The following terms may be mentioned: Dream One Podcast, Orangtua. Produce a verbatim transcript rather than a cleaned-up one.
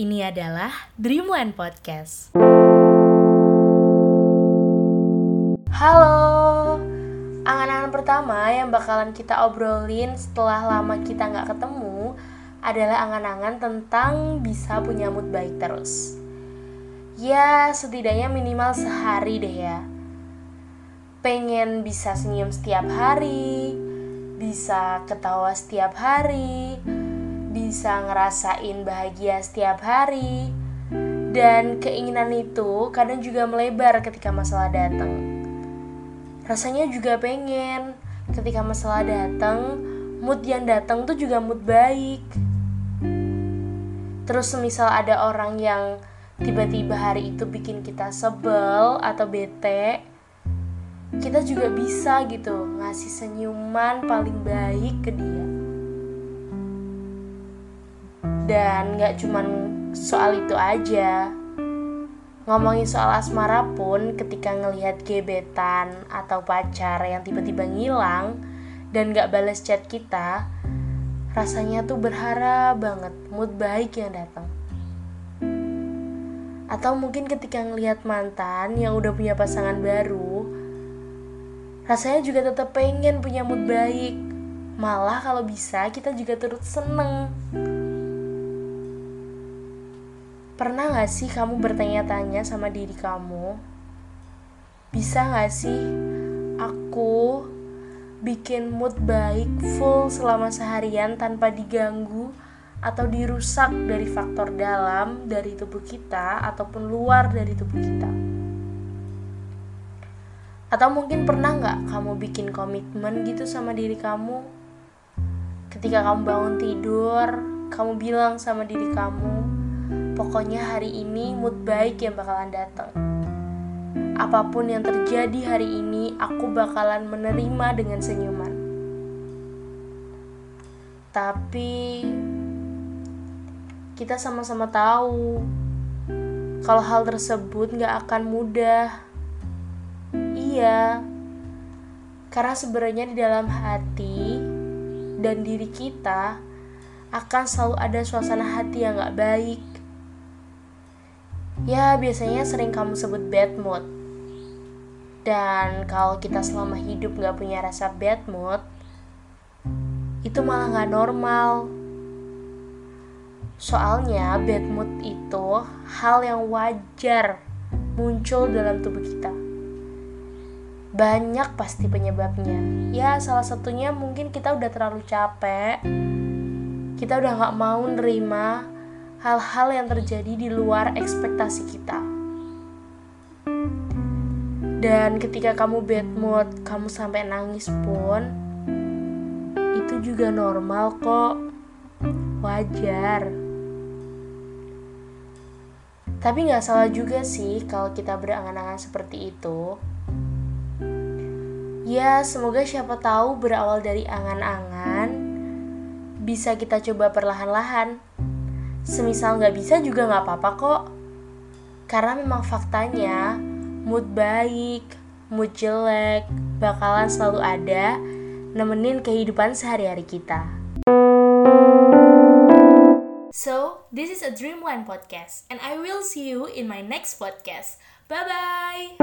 Ini adalah Dream One Podcast. Halo, angan-angan pertama yang bakalan kita obrolin setelah lama kita gak ketemu adalah angan-angan tentang bisa punya mood baik terus. Ya, setidaknya minimal sehari deh ya. Pengen bisa senyum setiap hari, bisa ketawa setiap hari, bisa ngerasain bahagia setiap hari. Dan keinginan itu kadang juga melebar ketika masalah datang. Rasanya juga pengen ketika masalah datang, mood yang datang tuh juga mood baik. Terus semisal ada orang yang tiba-tiba hari itu bikin kita sebel atau bete, kita juga bisa gitu ngasih senyuman paling baik ke dia. Dan gak cuman soal itu aja. Ngomongin soal asmara pun, ketika ngelihat gebetan atau pacar yang tiba-tiba ngilang dan gak balas chat kita, rasanya tuh berharap banget mood baik yang datang. Atau mungkin ketika ngelihat mantan yang udah punya pasangan baru, rasanya juga tetap pengen punya mood baik. Malah kalau bisa kita juga turut seneng. Pernah gak sih kamu bertanya-tanya sama diri kamu? Bisa gak sih aku bikin mood baik full selama seharian tanpa diganggu atau dirusak dari faktor dalam dari tubuh kita ataupun luar dari tubuh kita? Atau mungkin pernah gak kamu bikin komitmen gitu sama diri kamu? Ketika kamu bangun tidur, kamu bilang sama diri kamu, pokoknya hari ini mood baik yang bakalan datang. Apapun yang terjadi hari ini, aku bakalan menerima dengan senyuman. Tapi kita sama-sama tahu kalau hal tersebut gak akan mudah. Iya, karena sebenarnya di dalam hati dan diri kita akan selalu ada suasana hati yang gak baik. Ya, biasanya sering kamu sebut bad mood. Dan kalau kita selama hidup gak punya rasa bad mood, itu malah gak normal. Soalnya bad mood itu hal yang wajar muncul dalam tubuh kita. Banyak pasti penyebabnya. Ya, salah satunya mungkin kita udah terlalu capek, kita udah gak mau nerima hal-hal yang terjadi di luar ekspektasi kita. Dan ketika kamu bad mood, kamu sampai nangis pun, itu juga normal kok, wajar. Tapi gak salah juga sih kalau kita berangan-angan seperti itu. Ya, semoga siapa tahu berawal dari angan-angan bisa kita coba perlahan-lahan. Semisal gak bisa juga gak apa-apa kok. Karena memang faktanya mood baik, mood jelek bakalan selalu ada, nemenin kehidupan sehari-hari kita. So, this is a Dream One Podcast, and I will see you in my next podcast. Bye-bye!